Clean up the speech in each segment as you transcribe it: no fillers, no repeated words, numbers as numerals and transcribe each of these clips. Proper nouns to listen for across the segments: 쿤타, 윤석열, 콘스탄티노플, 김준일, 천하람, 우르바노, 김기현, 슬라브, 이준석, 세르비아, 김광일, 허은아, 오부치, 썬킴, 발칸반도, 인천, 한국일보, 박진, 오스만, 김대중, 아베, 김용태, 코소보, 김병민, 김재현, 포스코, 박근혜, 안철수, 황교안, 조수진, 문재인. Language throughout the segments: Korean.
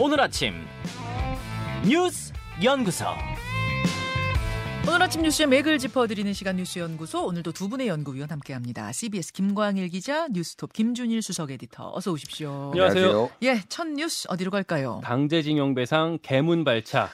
오늘 아침 뉴스 연구소. 오늘 아침 뉴스의 맥을 짚어드리는 시간 뉴스 연구소. 오늘도 두 분의 연구위원 함께합니다. CBS 김광일 기자, 뉴스톱 김준일 수석 에디터. 어서 오십시오. 안녕하세요. 예, 첫 뉴스 어디로 갈까요? 강제징용 배상 개문 발차.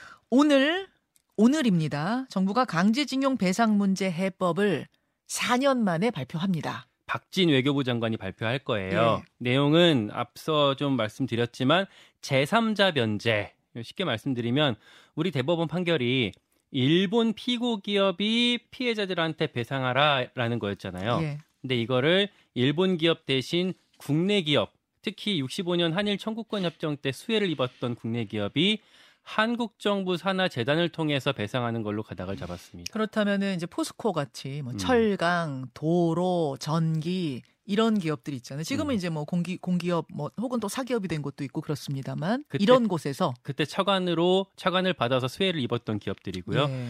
오늘입니다. 정부가 강제징용 배상 문제 해법을 4년 만에 발표합니다. 박진 외교부 장관이 발표할 거예요. 네. 내용은 앞서 좀 말씀드렸지만 제3자 변제. 쉽게 말씀드리면 우리 대법원 판결이 일본 피고 기업이 피해자들한테 배상하라라는 거였잖아요. 예. 근데 이거를 일본 기업 대신 국내 기업, 특히 65년 한일 청구권 협정 때 수혜를 입었던 국내 기업이 한국 정부 산하 재단을 통해서 배상하는 걸로 가닥을 잡았습니다. 그렇다면은 이제 포스코 같이 뭐 철강, 도로, 전기 이런 기업들이 있잖아요. 지금은 이제 뭐 공기업 뭐 혹은 또 사기업이 된 것도 있고 그렇습니다만 이런 곳에서 그때 차관을 받아서 수혜를 입었던 기업들이고요. 예.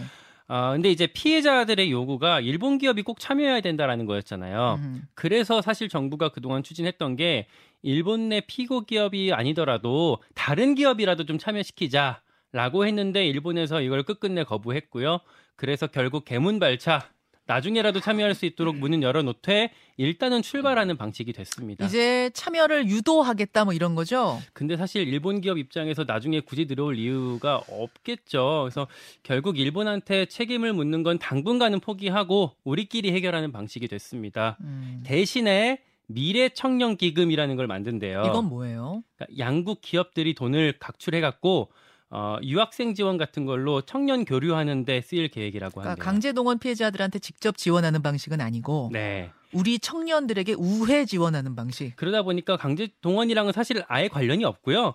근데 이제 피해자들의 요구가 일본 기업이 꼭 참여해야 된다라는 거였잖아요. 그래서 사실 정부가 그동안 추진했던 게 일본 내 피고 기업이 아니더라도 다른 기업이라도 좀 참여시키자. 라고 했는데 일본에서 이걸 끝끝내 거부했고요. 그래서 결국 개문발차, 나중에라도 참여할 수 있도록 문은 열어놓되 일단은 출발하는 방식이 됐습니다. 이제 참여를 유도하겠다 뭐 이런 거죠? 근데 사실 일본 기업 입장에서 나중에 굳이 들어올 이유가 없겠죠. 그래서 결국 일본한테 책임을 묻는 건 당분간은 포기하고 우리끼리 해결하는 방식이 됐습니다. 대신에 미래 청년 기금이라는 걸 만든대요. 이건 뭐예요? 그러니까 양국 기업들이 돈을 각출해갖고 유학생 지원 같은 걸로 청년 교류하는 데 쓰일 계획이라고 합니다. 그러니까 강제동원 피해자들한테 직접 지원하는 방식은 아니고 네. 우리 청년들에게 우회 지원하는 방식. 그러다 보니까 강제동원이랑은 사실 아예 관련이 없고요.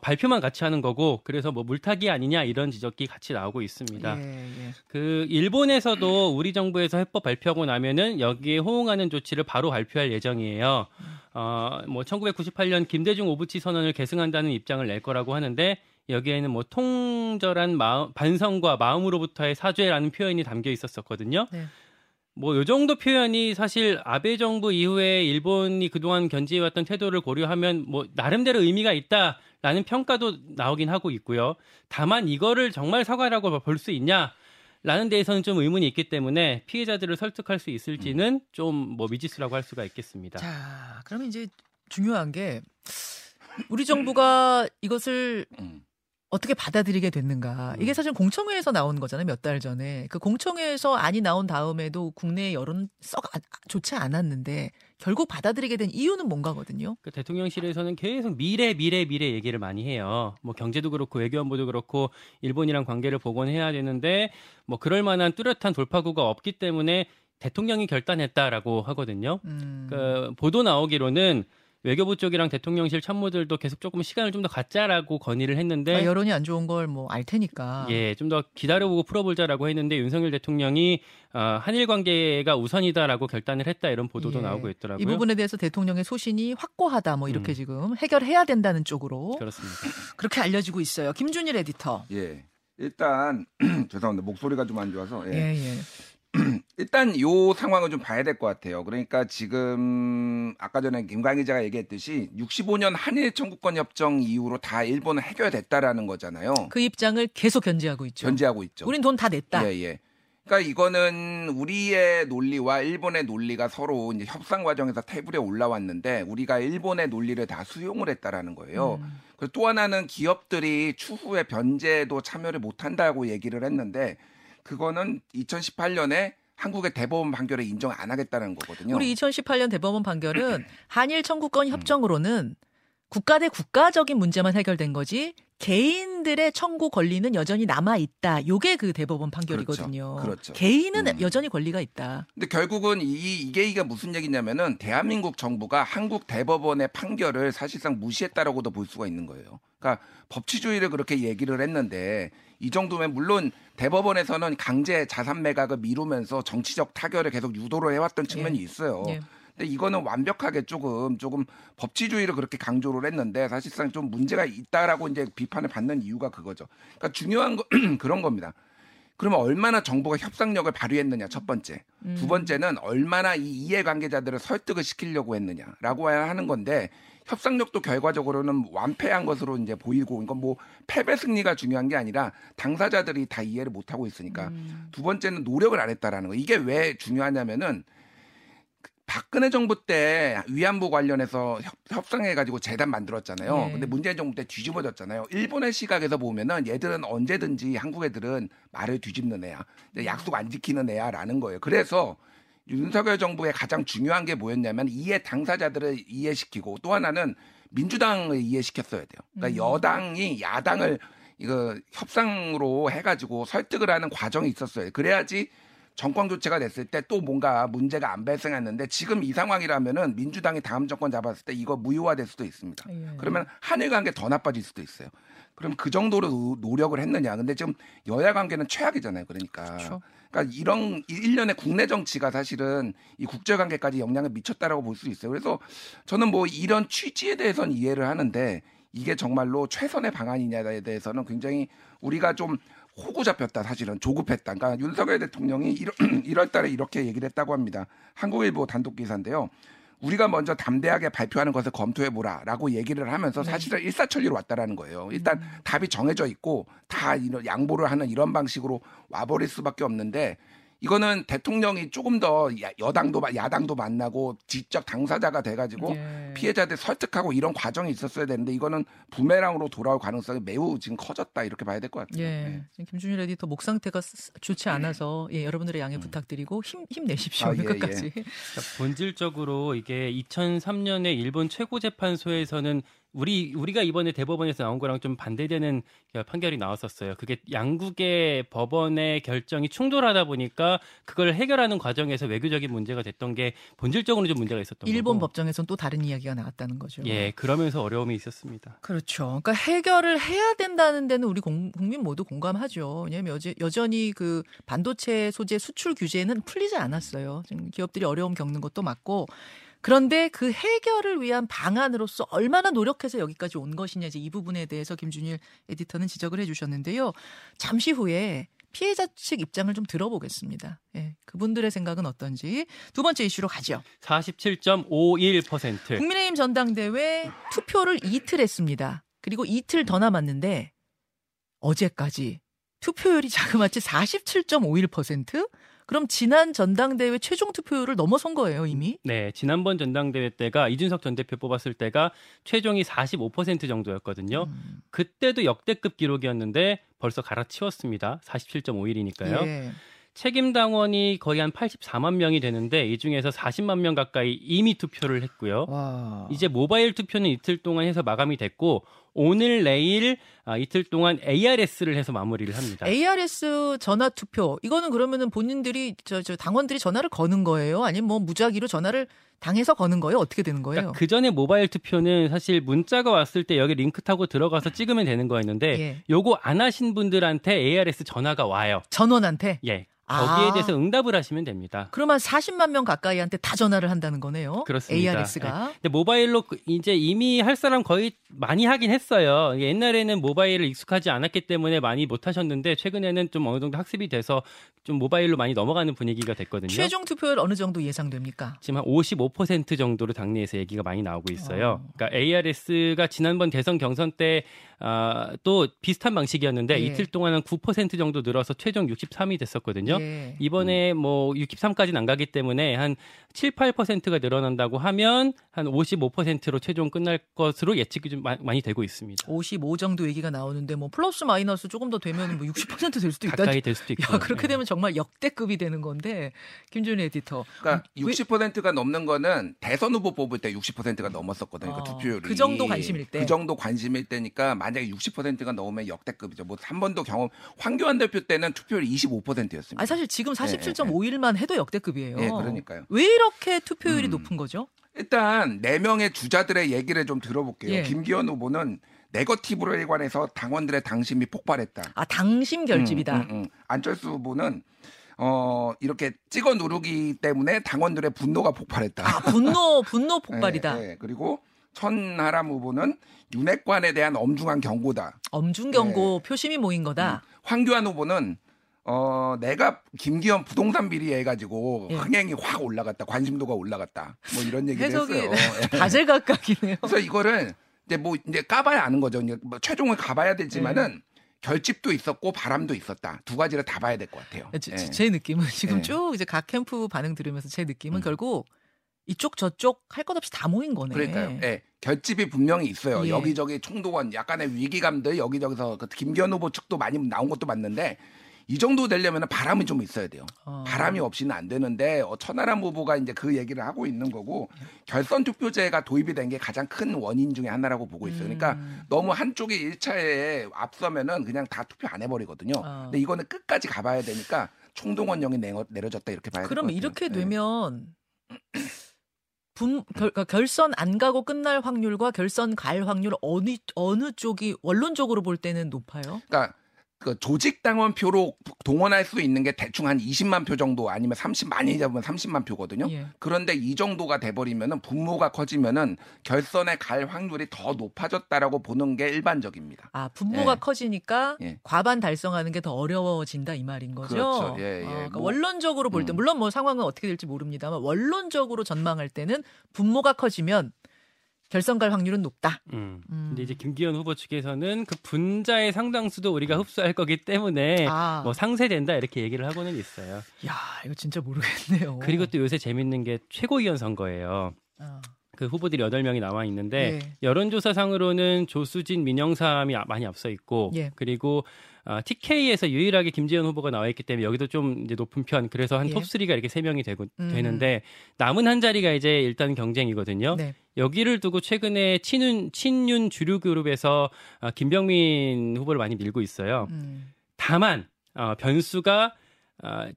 발표만 같이 하는 거고 그래서 뭐 물타기 아니냐 이런 지적이 같이 나오고 있습니다. 예. 그 일본에서도 우리 정부에서 해법 발표하고 나면은 여기에 호응하는 조치를 바로 발표할 예정이에요. 뭐 1998년 김대중 오부치 선언을 계승한다는 입장을 낼 거라고 하는데 여기에는 뭐 통절한 반성과 마음으로부터의 사죄라는 표현이 담겨 있었거든요. 네. 뭐 요 정도 표현이 사실 아베 정부 이후에 일본이 그동안 견지해왔던 태도를 고려하면 뭐 나름대로 의미가 있다라는 평가도 나오긴 하고 있고요. 다만 이거를 정말 사과라고 볼 수 있냐? 라는 데에서는 좀 의문이 있기 때문에 피해자들을 설득할 수 있을지는 좀 뭐 미지수라고 할 수가 있겠습니다. 자, 그러면 이제 중요한 게 우리 정부가 이것을 어떻게 받아들이게 됐는가. 이게 사실 공청회에서 나온 거잖아요. 몇 달 전에. 그 공청회에서 안이 나온 다음에도 국내 여론 썩 좋지 않았는데 결국 받아들이게 된 이유는 뭔가거든요. 그 대통령실에서는 계속 미래 얘기를 많이 해요. 뭐 경제도 그렇고 외교안보도 그렇고 일본이랑 관계를 복원해야 되는데 뭐 그럴 만한 뚜렷한 돌파구가 없기 때문에 대통령이 결단했다라고 하거든요. 그 보도 나오기로는 외교부 쪽이랑 대통령실 참모들도 계속 조금 시간을 좀 더 갖자라고 건의를 했는데 여론이 안 좋은 걸 뭐 알 테니까 예, 좀 더 기다려보고 풀어보자라고 했는데 윤석열 대통령이 한일 관계가 우선이다라고 결단을 했다 이런 보도도 예, 나오고 있더라고요. 이 부분에 대해서 대통령의 소신이 확고하다 뭐 이렇게 지금 해결해야 된다는 쪽으로 그렇습니다. 그렇게 알려지고 있어요. 김준일 에디터. 예, 일단 죄송합니다. 목소리가 좀 안 좋아서 예. 일단 이 상황을 좀 봐야 될 것 같아요. 그러니까 지금 아까 전에 김강 기자가 얘기했듯이 65년 한일 청구권 협정 이후로 다 일본은 해결됐다라는 거잖아요. 그 입장을 계속 견지하고 있죠. 우린 돈 다 냈다. 예. 그러니까 이거는 우리의 논리와 일본의 논리가 서로 이제 협상 과정에서 테이블에 올라왔는데 우리가 일본의 논리를 다 수용을 했다라는 거예요. 그리고 또 하나는 기업들이 추후에 변제에도 참여를 못한다고 얘기를 했는데 그거는 2018년에 한국의 대법원 판결을 인정 안 하겠다는 거거든요. 우리 2018년 대법원 판결은 한일 청구권 협정으로는 국가 대 국가적인 문제만 해결된 거지 개인들의 청구 권리는 여전히 남아있다. 이게 그 대법원 판결이거든요. 그렇죠. 개인은 여전히 권리가 있다. 근데 결국은 이게 무슨 얘기냐면은 대한민국 정부가 한국 대법원의 판결을 사실상 무시했다라고도 볼 수가 있는 거예요. 그러니까 법치주의를 그렇게 얘기를 했는데 이 정도면 물론 대법원에서는 강제 자산 매각을 미루면서 정치적 타결을 계속 유도를 해왔던 측면이 있어요. 예. 근데 이거는 완벽하게 조금 법치주의를 그렇게 강조를 했는데 사실상 좀 문제가 있다라고 이제 비판을 받는 이유가 그거죠. 그러니까 중요한 거 그런 겁니다. 그러면 얼마나 정부가 협상력을 발휘했느냐 첫 번째. 두 번째는 얼마나 이 이해관계자들을 설득을 시키려고 했느냐라고 하는 건데 협상력도 결과적으로는 완패한 것으로 이제 보이고 이건 뭐 패배 승리가 중요한 게 아니라 당사자들이 다 이해를 못하고 있으니까 두 번째는 노력을 안 했다라는 거. 이게 왜 중요하냐면은 박근혜 정부 때 위안부 관련해서 협상해가지고 재단 만들었잖아요. 네. 근데 문재인 정부 때 뒤집어졌잖아요. 일본의 시각에서 보면은 얘들은 언제든지 한국 애들은 말을 뒤집는 애야. 약속 안 지키는 애야라는 거예요. 그래서 윤석열 정부의 가장 중요한 게 뭐였냐면 이해 당사자들을 이해시키고 또 하나는 민주당을 이해시켰어야 돼요. 그러니까 여당이 야당을 이거 협상으로 해가지고 설득을 하는 과정이 있었어요. 그래야지 정권 교체가 됐을 때 또 뭔가 문제가 안 발생했는데 지금 이 상황이라면은 민주당이 다음 정권 잡았을 때 이거 무효화될 수도 있습니다. 예. 그러면 한일 관계 더 나빠질 수도 있어요. 그럼 그 정도로 노력을 했느냐. 근데 지금 여야 관계는 최악이잖아요. 그러니까. 그쵸. 그러니까 이런 일련의 국내 정치가 사실은 이 국제 관계까지 영향을 미쳤다라고 볼 수 있어요. 그래서 저는 뭐 이런 취지에 대해서는 이해를 하는데 이게 정말로 최선의 방안이냐에 대해서는 굉장히 우리가 좀 호구 잡혔다 사실은 조급했다. 그러니까 윤석열 대통령이 1월 달에 이렇게 얘기를 했다고 합니다. 한국일보 단독 기사인데요. 우리가 먼저 담대하게 발표하는 것을 검토해보라라고 얘기를 하면서 사실은 일사천리로 왔다라는 거예요. 일단 답이 정해져 있고 다 이런 양보를 하는 이런 방식으로 와버릴 수밖에 없는데 이거는 대통령이 조금 더 여당도 야당도 만나고 직접 당사자가 돼가지고 예. 피해자들 설득하고 이런 과정이 있었어야 되는데 이거는 부메랑으로 돌아올 가능성이 매우 지금 커졌다 이렇게 봐야 될 것 같아요. 예. 예. 김준일 에디터 목 상태가 좋지 않아서 예, 여러분들의 양해 부탁드리고 힘내십시오. 아, 예, 끝까지. 예. 본질적으로 이게 2003년에 일본 최고재판소에서는 우리가 이번에 대법원에서 나온 거랑 좀 반대되는 판결이 나왔었어요. 그게 양국의 법원의 결정이 충돌하다 보니까 그걸 해결하는 과정에서 외교적인 문제가 됐던 게 본질적으로 좀 문제가 있었던 거고. 일본 법정에서는 또 다른 이야기가 나왔다는 거죠. 예, 그러면서 어려움이 있었습니다. 그렇죠. 그러니까 해결을 해야 된다는 데는 우리 국민 모두 공감하죠. 왜냐하면 여전히 그 반도체 소재 수출 규제는 풀리지 않았어요. 지금 기업들이 어려움 겪는 것도 맞고. 그런데 그 해결을 위한 방안으로서 얼마나 노력해서 여기까지 온 것이냐 이제 이 부분에 대해서 김준일 에디터는 지적을 해주셨는데요. 잠시 후에 피해자 측 입장을 좀 들어보겠습니다. 예, 그분들의 생각은 어떤지. 두 번째 이슈로 가죠. 47.51% 국민의힘 전당대회 투표를 이틀 했습니다. 그리고 이틀 더 남았는데 어제까지 투표율이 자그마치 47.51%? 그럼 지난 전당대회 최종 투표율을 넘어선 거예요, 이미? 네, 지난번 전당대회 때가 이준석 전 대표 뽑았을 때가 최종이 45% 정도였거든요. 그때도 역대급 기록이었는데 벌써 갈아치웠습니다. 47.51이니까요. 예. 책임 당원이 거의 한 84만 명이 되는데 이 중에서 40만 명 가까이 이미 투표를 했고요. 와. 이제 모바일 투표는 이틀 동안 해서 마감이 됐고 오늘 내일 이틀 동안 ARS를 해서 마무리를 합니다. ARS 전화 투표 이거는 그러면은 본인들이 저 당원들이 전화를 거는 거예요? 아니면 뭐 무작위로 전화를 당해서 거는 거예요? 어떻게 되는 거예요? 그러니까 그 전에 모바일 투표는 사실 문자가 왔을 때 여기 링크 타고 들어가서 찍으면 되는 거였는데 예. 요거 안 하신 분들한테 ARS 전화가 와요. 전원한테? 예. 거기에 대해서 응답을 하시면 됩니다. 그러면 40만 명 가까이한테 다 전화를 한다는 거네요. 그렇습니다. ARS가. 네. 근데 모바일로 이제 이미 할 사람 거의 많이 하긴 했어요. 옛날에는 모바일을 익숙하지 않았기 때문에 많이 못 하셨는데 최근에는 좀 어느 정도 학습이 돼서 좀 모바일로 많이 넘어가는 분위기가 됐거든요. 최종 투표율 어느 정도 예상됩니까? 지금 한 55% 정도로 당내에서 얘기가 많이 나오고 있어요. 그러니까 ARS가 지난번 대선 경선 때 또 비슷한 방식이었는데 예. 이틀 동안은 9% 정도 늘어서 최종 63이 됐었거든요. 예. 이번에 뭐 63까지는 안 가기 때문에 한 7, 8%가 늘어난다고 하면 한 55%로 최종 끝날 것으로 예측이 좀 많이 되고 있습니다. 55 정도 얘기가 나오는데 뭐 플러스 마이너스 조금 더 되면 뭐 60% 될 수도 있다. 가까이 될 수도 있고. 그렇게 되면 정말 역대급이 되는 건데 김준일 에디터. 그러니까 60%가 넘는 거는 대선 후보 뽑을 때 60%가 넘었었거든요. 그러니까 투표율이. 그 정도 관심일 때. 그 정도 관심일 때니까 만약에 60%가 넘으면 역대급이죠. 뭐 한 번도 경험. 황교안 대표 때는 투표율이 25%였습니다. 아니, 사실 지금 47.51만 해도 역대급이에요. 네, 그러니까요. 왜 이렇게 투표율이 높은 거죠? 일단 4명의 주자들의 얘기를 좀 들어볼게요. 예. 김기현 후보는 네거티브로에 관해서 당원들의 당심이 폭발했다. 아, 당심 결집이다. 안철수 후보는 이렇게 찍어 누르기 때문에 당원들의 분노가 폭발했다. 아, 분노 폭발이다. 네, 네. 그리고 천하람 후보는 윤핵관에 대한 엄중한 경고다. 엄중 경고 네. 표심이 모인 거다. 황교안 후보는 내가 김기현 부동산 비리 해가지고 예. 흥행이 확 올라갔다, 관심도가 올라갔다, 뭐 이런 얘기를 했어요. 다재각각이네요. 그래서 이거를 이제 뭐 이제 까봐야 아는 거죠. 이제 뭐 최종을 가봐야 되지만은. 결집도 있었고 바람도 있었다. 두 가지를 다 봐야 될 것 같아요. 제 느낌은 지금 쭉 이제 각 캠프 반응 들으면서 제 느낌은 결국 이쪽 저쪽 할 것 없이 다 모인 거네. 그러니까요. 예. 결집이 분명히 있어요. 예. 여기저기 총동원 약간의 위기감들 여기저기서 김기현 후보 측도 많이 나온 것도 봤는데 이 정도 되려면 바람이 좀 있어야 돼요. 바람이 없이는 안 되는데 천하람 후보가 이제 그 얘기를 하고 있는 거고 결선 투표제가 도입이 된 게 가장 큰 원인 중에 하나라고 보고 있어요. 그러니까 너무 한쪽이 1차에 앞서면은 그냥 다 투표 안 해버리거든요. 근데 이거는 끝까지 가봐야 되니까 총동원령이 내려졌다 이렇게 봐야 돼요. 그럼 이렇게 되면 결선 안 가고 끝날 확률과 결선 갈 확률 어느 쪽이 원론적으로 볼 때는 높아요? 그러니까. 그 조직 당원 표로 동원할 수 있는 게 대충 한 20만 표 정도 아니면 30 많이 잡으면 30만 표거든요. 예. 그런데 이 정도가 돼버리면은 분모가 커지면은 결선에 갈 확률이 더 높아졌다라고 보는 게 일반적입니다. 아 분모가 커지니까 과반 달성하는 게 더 어려워진다 이 말인 거죠. 그렇죠. 예, 예. 그러니까 뭐, 원론적으로 볼 때 물론 뭐 상황은 어떻게 될지 모릅니다만 원론적으로 전망할 때는 분모가 커지면. 결선 갈 확률은 높다. 근데 이제 김기현 후보 측에서는 그 분자의 상당수도 우리가 흡수할 거기 때문에 뭐 상쇄된다 이렇게 얘기를 하고는 있어요. 야, 이거 진짜 모르겠네요. 그리고 또 요새 재밌는 게 최고위원 선거예요. 그 후보들이 8명이 나와 있는데 여론조사상으로는 조수진, 민영삼이 많이 앞서 있고 그리고 TK에서 유일하게 김재현 후보가 나와 있기 때문에 여기도 좀 이제 높은 편. 그래서 한 톱3가 이렇게 3명이 되는데 남은 한 자리가 이제 일단 경쟁이거든요. 네. 여기를 두고 최근에 친윤 주류 그룹에서 김병민 후보를 많이 밀고 있어요. 다만 변수가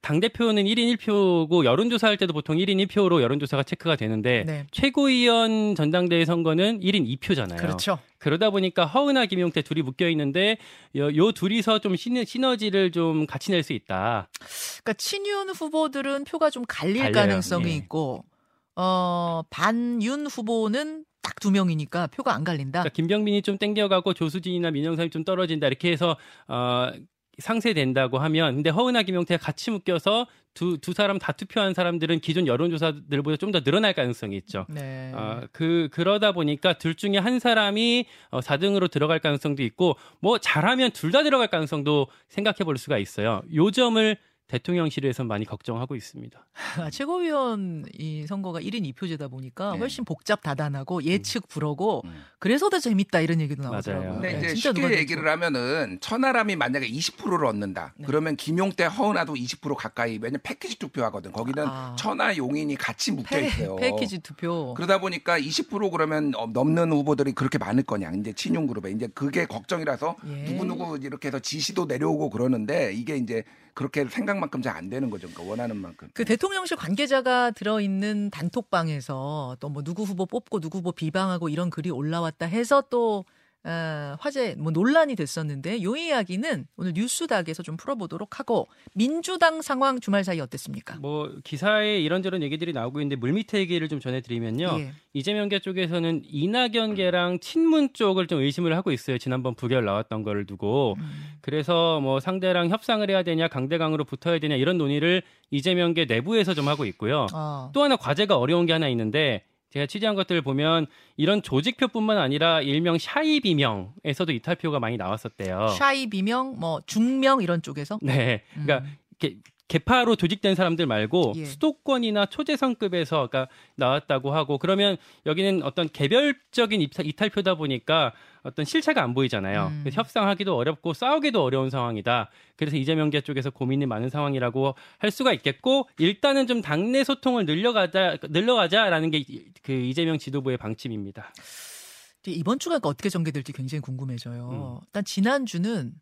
당대표는 1인 1표고 여론조사할 때도 보통 1인 1표로 여론조사가 체크가 되는데 최고위원 전당대회 선거는 1인 2표잖아요. 그렇죠. 그러다 보니까 허은아, 김용태 둘이 묶여 있는데 요 둘이서 좀 시너지를 좀 같이 낼 수 있다. 그러니까 친윤 후보들은 표가 좀 갈릴 가능성이 있고 반윤 후보는 딱 2명이니까 표가 안 갈린다. 그러니까 김병민이 좀 땡겨가고 조수진이나 민영삼이 좀 떨어진다 이렇게 해서 상쇄된다고 하면 근데 허은아, 김용태가 같이 묶여서 두 사람 다 투표한 사람들은 기존 여론조사들보다 좀 더 늘어날 가능성이 있죠. 네. 그러다 보니까 둘 중에 한 사람이 4등으로 들어갈 가능성도 있고 뭐 잘하면 둘 다 들어갈 가능성도 생각해 볼 수가 있어요. 요 점을 대통령실에서는 많이 걱정하고 있습니다. 최고위원 이 선거가 1인 2표제다 보니까 훨씬 복잡다단하고 예측 불허고 그래서 더 재밌다 이런 얘기도 나오더라고요. 근데 이제 쉽게 얘기를 하면은 천하람이 만약에 20%를 얻는다. 그러면 김용태, 허은아도 20% 가까이 왜냐면 패키지 투표하거든. 거기는 천하, 용인이 같이 묶여 있어요. 패키지 투표. 그러다 보니까 20% 그러면 넘는 후보들이 그렇게 많을 거냐. 이제 친윤 그룹에 이제 그게 걱정이라서 누구누구 이렇게 해서 지시도 내려오고 그러는데 이게 이제 그렇게 생각만큼 잘 안 되는 거죠. 그러니까 원하는 만큼. 그 대통령실 관계자가 들어있는 단톡방에서 또 뭐 누구 후보 뽑고 누구 후보 비방하고 이런 글이 올라왔다 해서 또 화제 뭐 논란이 됐었는데 요 이야기는 오늘 뉴스닥에서 좀 풀어보도록 하고 민주당 상황 주말 사이 어땠습니까? 뭐 기사에 이런저런 얘기들이 나오고 있는데 물밑의 얘기를 좀 전해드리면요. 이재명계 쪽에서는 이낙연계랑 친문 쪽을 좀 의심을 하고 있어요. 지난번 부결 나왔던 거를 두고. 그래서 뭐 상대랑 협상을 해야 되냐 강대강으로 붙어야 되냐 이런 논의를 이재명계 내부에서 좀 하고 있고요. 또 하나 과제가 어려운 게 하나 있는데 제가 취재한 것들을 보면 이런 조직표뿐만 아니라 일명 샤이 비명에서도 이탈표가 많이 나왔었대요. 샤이 비명, 뭐 중명 이런 쪽에서? 네, 그러니까 개파로 조직된 사람들 말고 수도권이나 초재선급에서 나왔다고 하고 그러면 여기는 어떤 개별적인 이탈표다 보니까 어떤 실체가 안 보이잖아요. 그래서 협상하기도 어렵고 싸우기도 어려운 상황이다. 그래서 이재명계 쪽에서 고민이 많은 상황이라고 할 수가 있겠고 일단은 좀 당내 소통을 늘려가자라는 게 그 이재명 지도부의 방침입니다. 이번 주가 어떻게 전개될지 굉장히 궁금해져요. 일단 지난주는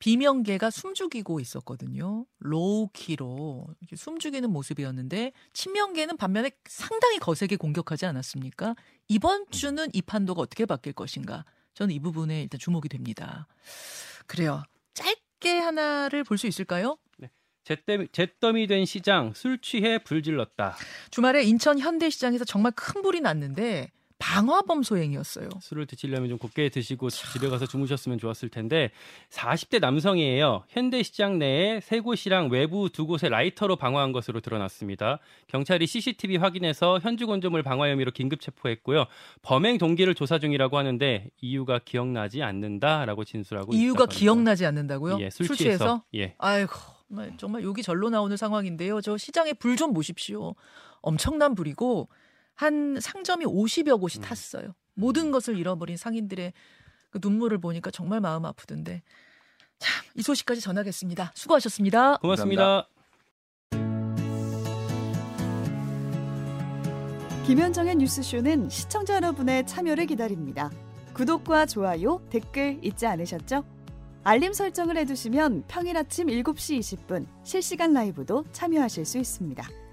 비명계가 숨죽이고 있었거든요. 로우키로 숨죽이는 모습이었는데 친명계는 반면에 상당히 거세게 공격하지 않았습니까? 이번 주는 이 판도가 어떻게 바뀔 것인가? 저는 이 부분에 일단 주목이 됩니다. 그래요. 짧게 하나를 볼 수 있을까요? 네. 잿더미 된 시장, 술 취해 불질렀다. 주말에 인천 현대시장에서 정말 큰 불이 났는데 방화범 소행이었어요. 술을 드시려면 좀 곱게 드시고 집에 가서 주무셨으면 좋았을 텐데 40대 남성이에요. 현대시장 내에 세 곳이랑 외부 두 곳에 라이터로 방화한 것으로 드러났습니다. 경찰이 CCTV 확인해서 현주건조물 방화 혐의로 긴급 체포했고요. 범행 동기를 조사 중이라고 하는데 이유가 기억나지 않는다라고 진술하고 이유가 기억나지 않는다고요? 예, 술 취해서? 예. 아이고 정말 욕이 절로 나오는 상황인데요. 저 시장에 불 좀 보십시오. 엄청난 불이고 한 상점이 50여 곳이 탔어요. 모든 것을 잃어버린 상인들의 그 눈물을 보니까 정말 마음 아프던데. 참, 이 소식까지 전하겠습니다. 수고하셨습니다. 고맙습니다. 감사합니다. 김현정의 뉴스쇼는 시청자 여러분의 참여를 기다립니다. 구독과 좋아요, 댓글 잊지 않으셨죠? 알림 설정을 해두시면 평일 아침 7시 20분 실시간 라이브도 참여하실 수 있습니다.